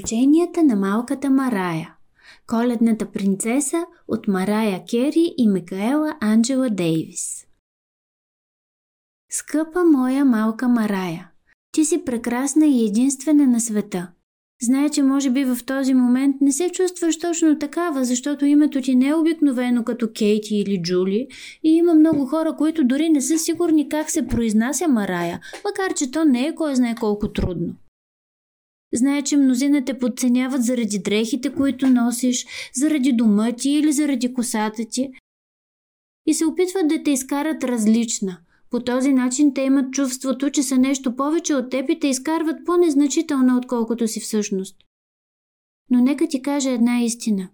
Приключенията на малката Марая. Коледната принцеса от Мария Кери и Микаела Анджела Дейвис. Скъпа моя малка Марая, ти си прекрасна и единствена на света. Зная, че може би в този момент не се чувстваш точно такава, защото името ти не е обикновено като Кейти или Джули и има много хора, които дори не са сигурни как се произнася Марая, макар че то не е кой знае колко трудно. Зная, че мнозина те подценяват заради дрехите, които носиш, заради дома ти или заради косата ти и се опитват да те изкарат различна. По този начин те имат чувството, че са нещо повече от теб и те изкарват по-незначителна, отколкото си всъщност. Но нека ти кажа една истина.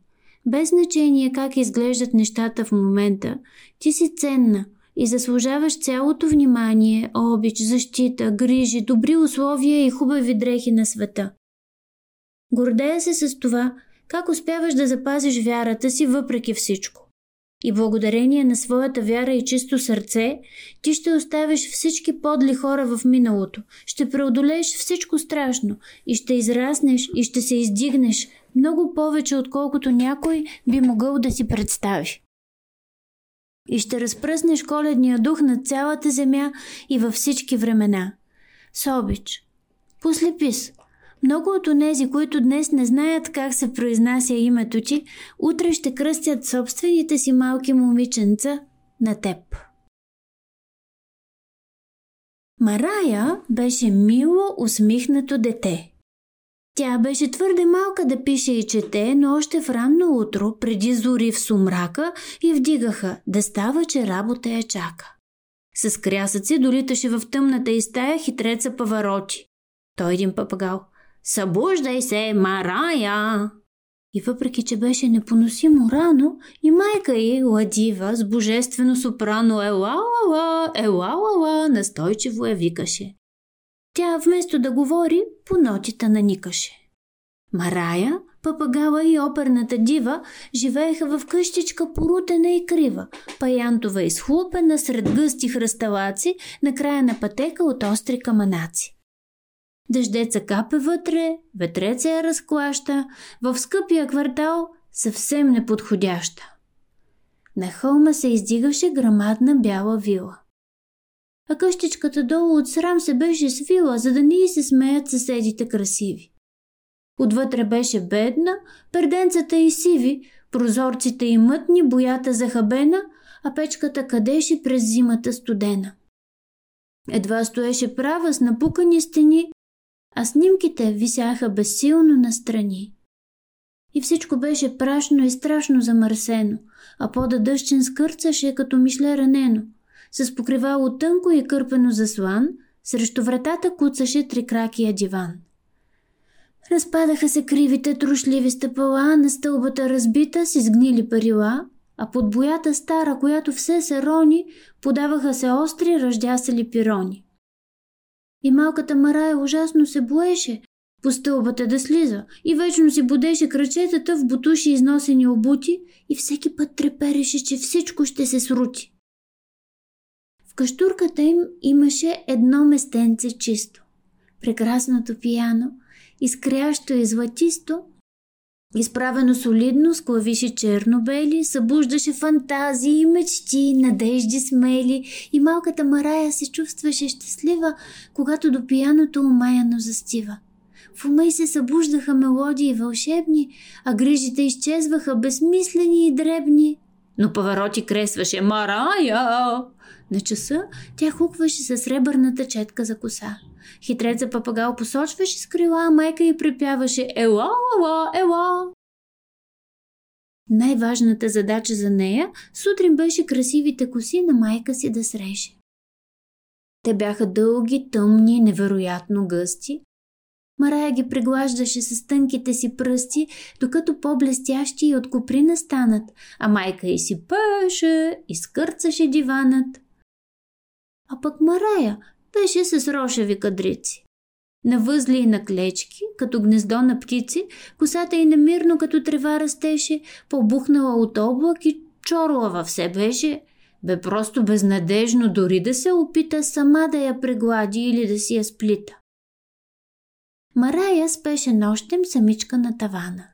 Без значение как изглеждат нещата в момента, ти си ценна и заслужаваш цялото внимание, обич, защита, грижи, добри условия и хубави дрехи на света. Гордея се с това, как успяваш да запазиш вярата си въпреки всичко. И благодарение на своята вяра и чисто сърце, ти ще оставиш всички подли хора в миналото, ще преодолееш всичко страшно и ще израснеш и ще се издигнеш много повече, отколкото някой би могъл да си представи. И ще разпръснеш коледния дух на цялата земя и във всички времена. С обич, послепи се. Много от онези, които днес не знаят как се произнася името ти, утре ще кръстят собствените си малки момиченца на теб. Марая беше мило усмихнато дете. Тя беше твърде малка да пише и чете, но още в ранно утро, преди зори в сумрака, и вдигаха да става, че работа я чака. С крясъци долиташе в тъмната и стая хитреца Павароти. Той един папагал. „Събуждай се, Марая!“ И въпреки, че беше непоносимо рано, и майка ѝ, ладива, с божествено сопрано „Ела-ла-ла, ела-ла-ла“ настойчиво я викаше. Тя вместо да говори, по нотите наникаше. Марая, папагала и оперната дива живееха в къщичка порутена и крива, паянтова и схлупена сред гъсти хръсталаци на края на пътека от остри камънаци. Дъждеца капе вътре, ветреца я разклаща, в скъпия квартал съвсем неподходяща. На хълма се издигаше грамадна бяла вила. А къщичката долу от срам се беше свила, за да не ѝ се смеят съседите красиви. Отвътре беше бедна, перденцата ѝ сиви, прозорците ѝ мътни, боята захабена, а печката кадеше през зимата студена. Едва стоеше права с напукани стени, а снимките висяха безсилно настрани. И всичко беше прашно и страшно замърсено, а подът дъжчен скърцаше като мишле ранено. С покривало тънко и кърпено заслан, срещу вратата куцаше трикракия диван. Разпадаха се кривите трошливи стъпала на стълбата разбита с изгнили перила, а под боята стара, която все се рони, подаваха се остри ръждясали пирони. И малката Марая ужасно се боеше по стълбата да слиза и вечно си будеше крачетата в бутуши износени обути и всеки път трепереше, че всичко ще се срути. В каштурката им имаше едно местенце чисто. Прекрасното пияно, изкрящо и златисто, изправено солидно с клавиши черно-бели, събуждаше фантазии, мечти, надежди смели и малката Марая се чувстваше щастлива, когато до пияното умаяно застива. В ума ѝ се събуждаха мелодии вълшебни, а грижите изчезваха безсмислени и дребни. Но Павароти кресваше „Марая!“ На часа тя хукваше със сребърната четка за коса. Хитреца папагал посочваше с крила, майка ѝ припяваше „Ела-ла-ла, ела!“ Най-важната задача за нея сутрин беше красивите коси на майка си да среше. Те бяха дълги, тъмни, невероятно гъсти. Марая ги преглаждаше с тънките си пръсти, докато по-блестящи и от коприна станат, а майка ѝ си пеше, изкърцаше диванът. А пък Марая беше с рошеви кадрици. На възли и на клечки, като гнездо на птици, косата ѝ немирно като трева растеше, побухнала от облак и чорлава все беше. Бе просто безнадежно дори да се опита сама да я преглади или да си я сплита. Марая спеше нощем самичка на тавана.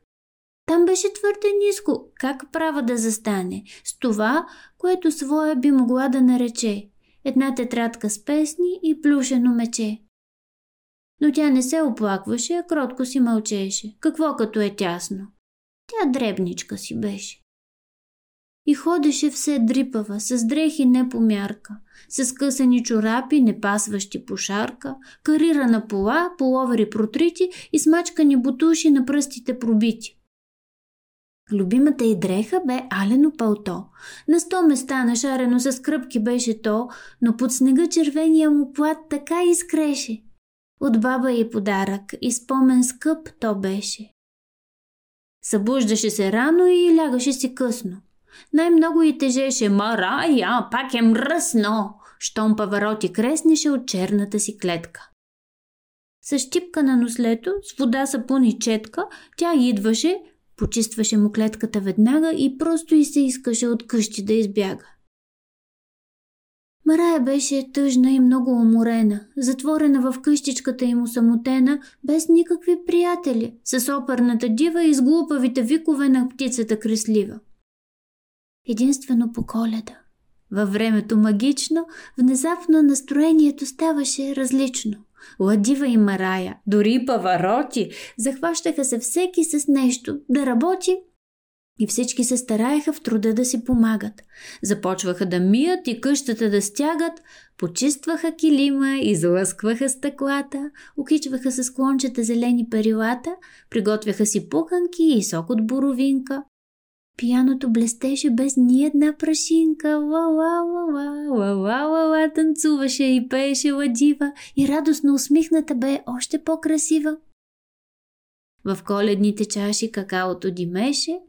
Там беше твърде ниско, как права да застане, с това, което своя би могла да нарече една тетрадка с песни и плюшено мече. Но тя не се оплакваше, а кротко си мълчеше. Какво като е тясно? Тя дребничка си беше. И ходеше все дрипава, с дрехи не по мярка, с късани чорапи, не пасващи по шарка, карирана пола, половери протрити и смачкани бутуши на пръстите пробити. Любимата й дреха бе алено палто. На 100 места нашарено с кръпки беше то, но под снега червения му плат така изкреше. От баба й подарък и спомен скъп то беше. Събуждаше се рано и лягаше си късно. Най-много й тежеше Марая, пак е мръсно, щом Павароти креснеше от черната си клетка. С щипка на нослето, с вода сапун и четка, тя идваше, почистваше му клетката веднага и просто й се искаше от къщи да избяга. Марая беше тъжна и много уморена, затворена в къщичката им осамотена, без никакви приятели, с оперната дива и с глупавите викове на птицата креслива. Единствено по Коледа, във времето магично, внезапно настроението ставаше различно. Ладива и Марая, дори Павароти, захващаха се всеки с нещо да работи и всички се стараеха в труда да си помагат. Започваха да мият и къщата да стягат, почистваха килима, излъскваха стъклата, окичваха с клончета зелени перилата, приготвяха си пуканки и сок от боровинка. Пияното блестеше без ни една прашинка. Ла-ла-ла-ла-ла-ла-ла танцуваше и пееше Ладива и радостно усмихната бе още по-красива. В коледните чаши какаото димеше.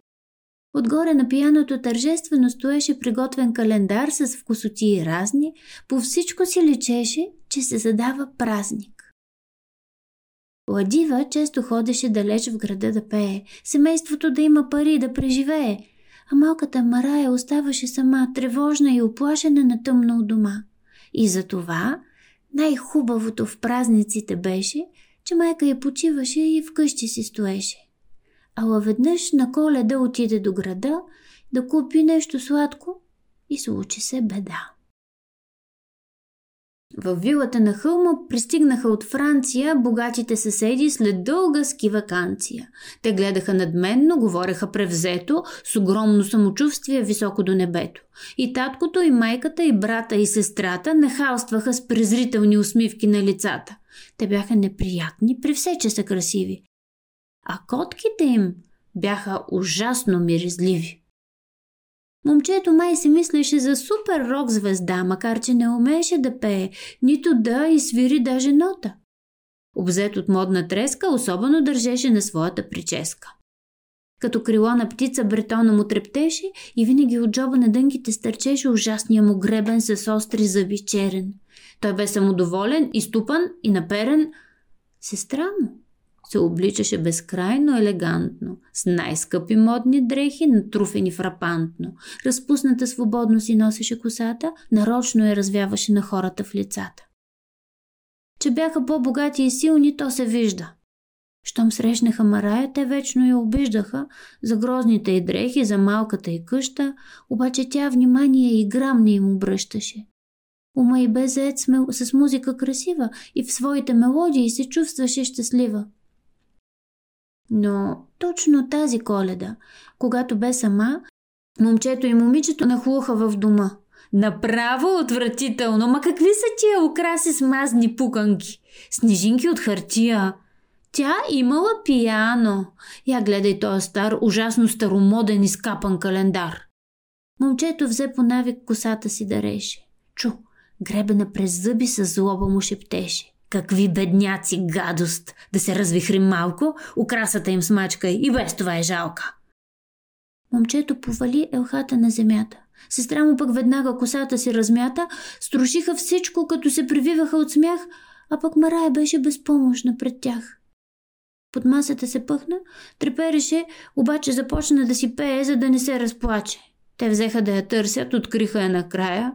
Отгоре на пияното тържествено стоеше приготвен календар с вкусоти и разни. По всичко си личеше, че се задава празник. Ладива често ходеше далеч в града да пее, семейството да има пари да преживее, а малката Марая оставаше сама, тревожна и оплашена на тъмно от дома. И затова най-хубавото в празниците беше, че майка я почиваше и вкъщи си стоеше. Ала веднъж на Коледа отиде до града да купи нещо сладко и случи се беда. Във вилата на хълма пристигнаха от Франция богатите съседи след дълга ски ваканция. Те гледаха надменно, говореха превзето, с огромно самочувствие високо до небето. И таткото, и майката, и брата, и сестрата нахалстваха с презрителни усмивки на лицата. Те бяха неприятни, при все, че са красиви. А котките им бяха ужасно миризливи. Момчето май си мислеше за супер рок-звезда, макар че не умееше да пее, нито да и свири даже нота. Обзет от модна треска, особено държеше на своята прическа. Като крило на птица бретона му трептеше и винаги от джоба на дънките стърчеше ужасния му гребен с остри зъби черен. Той бе самодоволен, изтупан и наперен. Сестра му се обличаше безкрайно елегантно, с най-скъпи модни дрехи, натруфени фрапантно. Разпусната свободно си носеше косата, нарочно я развяваше на хората в лицата. Че бяха по-богати и силни, то се вижда. Щом срещнаха Марая, те вечно я обиждаха за грозните й дрехи, за малката й къща, обаче тя внимание и грам не им обръщаше. Ума й бе зает с музика красива и в своите мелодии се чувстваше щастлива. Но точно тази Коледа, когато бе сама, момчето и момичето нахлуха в дома. Направо отвратително, ма какви са тия украси с мазни пуканки? Снежинки от хартия. Тя имала пияно. Я гледай този стар, ужасно старомоден и скапан календар. Момчето взе по навик косата си да реше. Чу, гребена през зъби със злоба му шептеше. Какви бедняци, гадост! Да се развихрим малко, украсата им смачка и без това е жалка. Момчето повали елхата на земята. Сестра му пък веднага косата си размята, струшиха всичко, като се прививаха от смях, а пък Марая беше безпомощна пред тях. Под масата се пъхна, трепереше, обаче започна да си пее, за да не се разплаче. Те взеха да я търсят, откриха я накрая.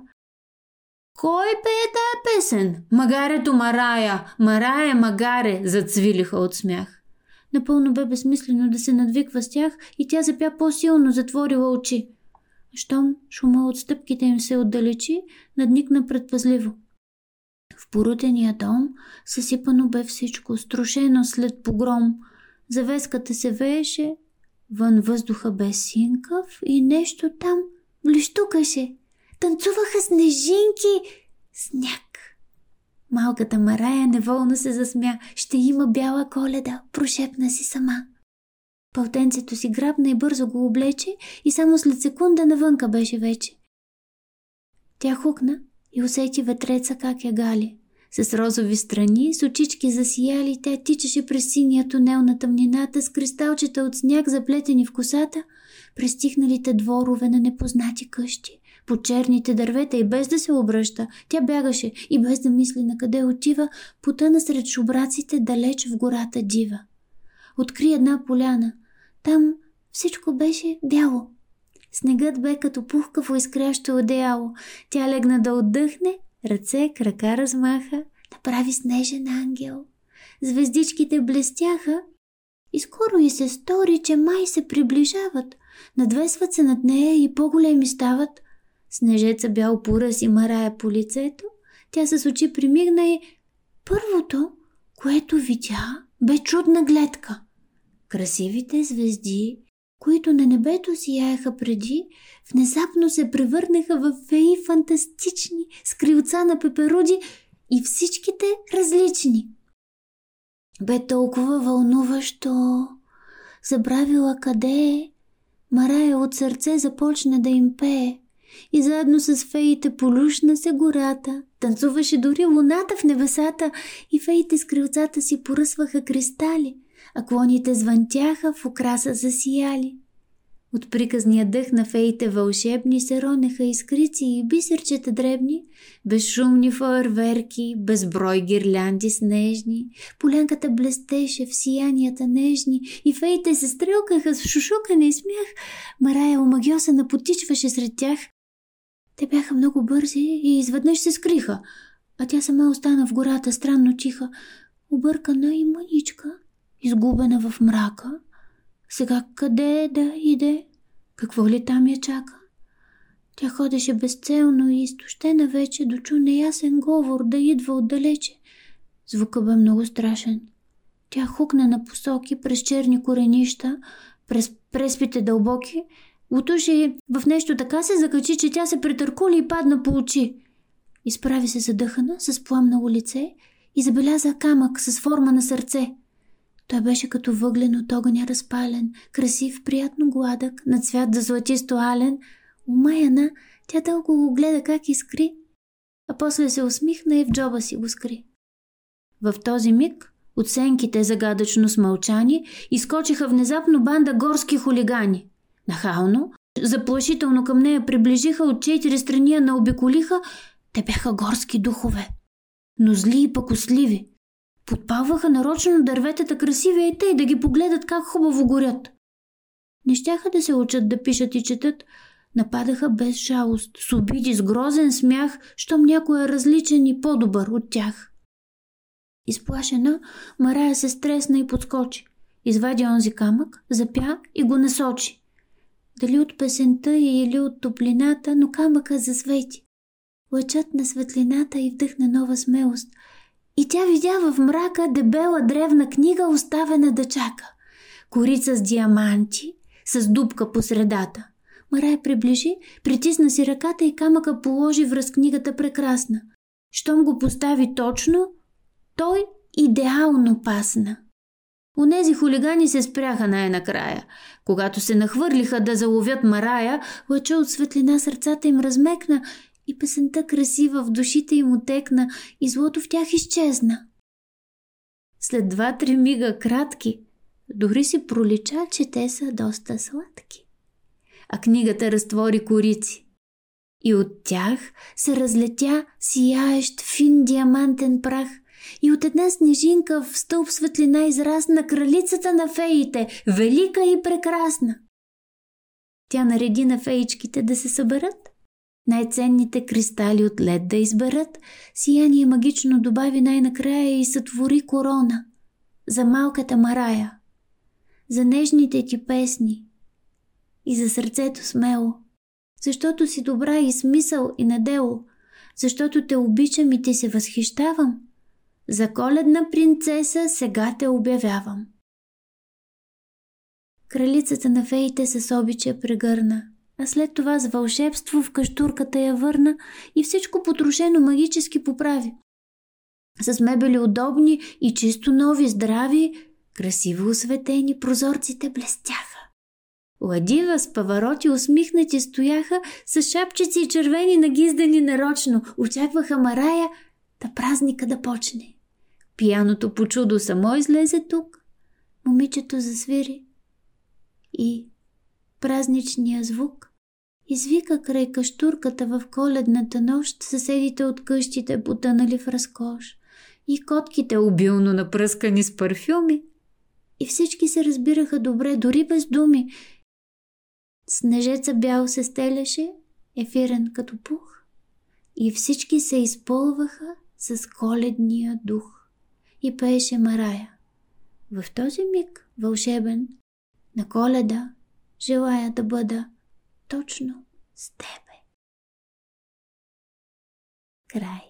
Кой пее тая песен? Магарето Марая! Марая, магаре! Зацвилиха от смях. Напълно бе безсмислено да се надвиква с тях и тя запя по-силно, затворила очи. Щом шума от стъпките им се отдалечи, надникна предпазливо. В порутения дом съсипано бе всичко, струшено след погром. Завеската се вееше, вън въздуха бе синкав и нещо там блещукаше. Танцуваха снежинки. Сняг. Малката Марая неволно се засмя. Ще има бяла Коледа, прошепна си сама. Пълтенцето си грабна и бързо го облече и само след секунда навънка беше вече. Тя хукна и усети ветреца как я гали. С розови страни, с очички засияли, тя тичаше през синия тунел на тъмнината, с кристалчета от сняг заплетени в косата, през стихналите дворове на непознати къщи, по черните дървета и без да се обръща. Тя бягаше и без да мисли на къде отива, потъна сред шубраците далеч в гората дива. Откри една поляна. Там всичко беше бяло. Снегът бе като пухкаво изкрящо одеяло. Тя легна да отдъхне, ръце, крака размаха, направи снежен ангел. Звездичките блестяха и скоро ѝ се стори, че май се приближават. Надвесват се над нея и по-големи стават. Снежеца бял поръс и Марая по лицето. Тя с очи примигна и първото, което видя, бе чудна гледка. Красивите звезди, които на небето сияеха преди, внезапно се превърнаха в феи фантастични, с крилца на пеперуди и всичките различни. Бе толкова вълнуващо. Забравила къде е. Марая от сърце започна да им пее. И заедно с феите полюшна се гората, танцуваше дори луната в небесата и феите с крилцата си поръсваха кристали, а клоните звънтяха, в украса засияли. От приказния дъх на феите вълшебни се ронеха искрици и бисерчета дребни, безшумни фойерверки, безброй гирлянди снежни. Полянката блестеше в сиянията нежни и феите се стрелкаха с шушукане и смях. Марая омагьосана потичваше сред тях. Те бяха много бързи и изведнъж се скриха, а тя сама остана в гората, странно тиха, объркана и мъничка, изгубена в мрака. Сега къде да иде? Какво ли там я чака? Тя ходеше безцелно и изтощена вече, дочу неясен говор да идва отдалече. Звукът бе много страшен. Тя хукна на посоки, през черни коренища, през преспите дълбоки, лутуши в нещо така се закачи, че тя се претъркули и падна по очи. Изправи се задъхана, с пламнало лице и забеляза камък с форма на сърце. Той беше като въглен от огъня разпален, красив, приятно гладък, на цвят за златисто ален. Умаяна, тя дълго го гледа как искри, а после се усмихна и в джоба си го скри. В този миг от сенките загадъчно смълчани изскочиха внезапно банда горски хулигани. Нахално, заплашително към нея приближиха, от четири страни я наобиколиха. Те бяха горски духове, но зли и пакосливи. Подпалваха нарочно дърветата красиви и те и да ги погледат как хубаво горят. Не щяха да се учат да пишат и четат. Нападаха без жалост, с обиди, с грозен смях, щом някой е различен и по-добър от тях. Изплашена, Марая се стресна и подскочи. Извади онзи камък, запя и го насочи. Дали от песента или от топлината, но камъка засвети. Лъчът на светлината и вдъхна нова смелост. И тя видя в мрака дебела древна книга, оставена да чака. Корица с диаманти, с дупка по средата. Марая приближи, притисна си ръката и камъка положи връз книгата прекрасна. Щом го постави точно, той идеално пасна. Онези хулигани се спряха най-накрая. Когато се нахвърлиха да заловят Марая, лъча от светлина сърцата им размекна и песента красива в душите им отекна и злото в тях изчезна. След 2-3 мига кратки, дори си пролича, че те са доста сладки. А книгата разтвори корици. И от тях се разлетя сияещ фин диамантен прах. И от една снежинка в стълб светлина израсна кралицата на феите, велика и прекрасна. Тя нареди на феичките да се съберат, най-ценните кристали от лед да изберат, Сияние магично добави най-накрая и сътвори корона. За малката Марая, за нежните ти песни и за сърцето смело, защото си добра и смисъл и на дело, защото те обичам и ти се възхищавам. За коледна принцеса сега те обявявам. Кралицата на феите с обича прегърна, а след това с вълшебство в каштурката я върна и всичко потрошено магически поправи. С мебели удобни и чисто нови, здрави, красиво осветени, прозорците блестяха. Ладива с павароти усмихнати стояха, с шапчици и червени нагиздани нарочно, очакваха Марая, та празника да почне. Пияното по чудо само излезе тук, момичето засвири и празничния звук извика край каштурката в коледната нощ съседите от къщите, потънали в разкош, и котките, обилно напръскани с парфюми, и всички се разбираха добре, дори без думи. Снежеца бял се стелеше, ефирен като пух, и всички се изпълваха с коледния дух. И пееше Марая. В този миг вълшебен на Коледа желая да бъда точно с тебе. Край.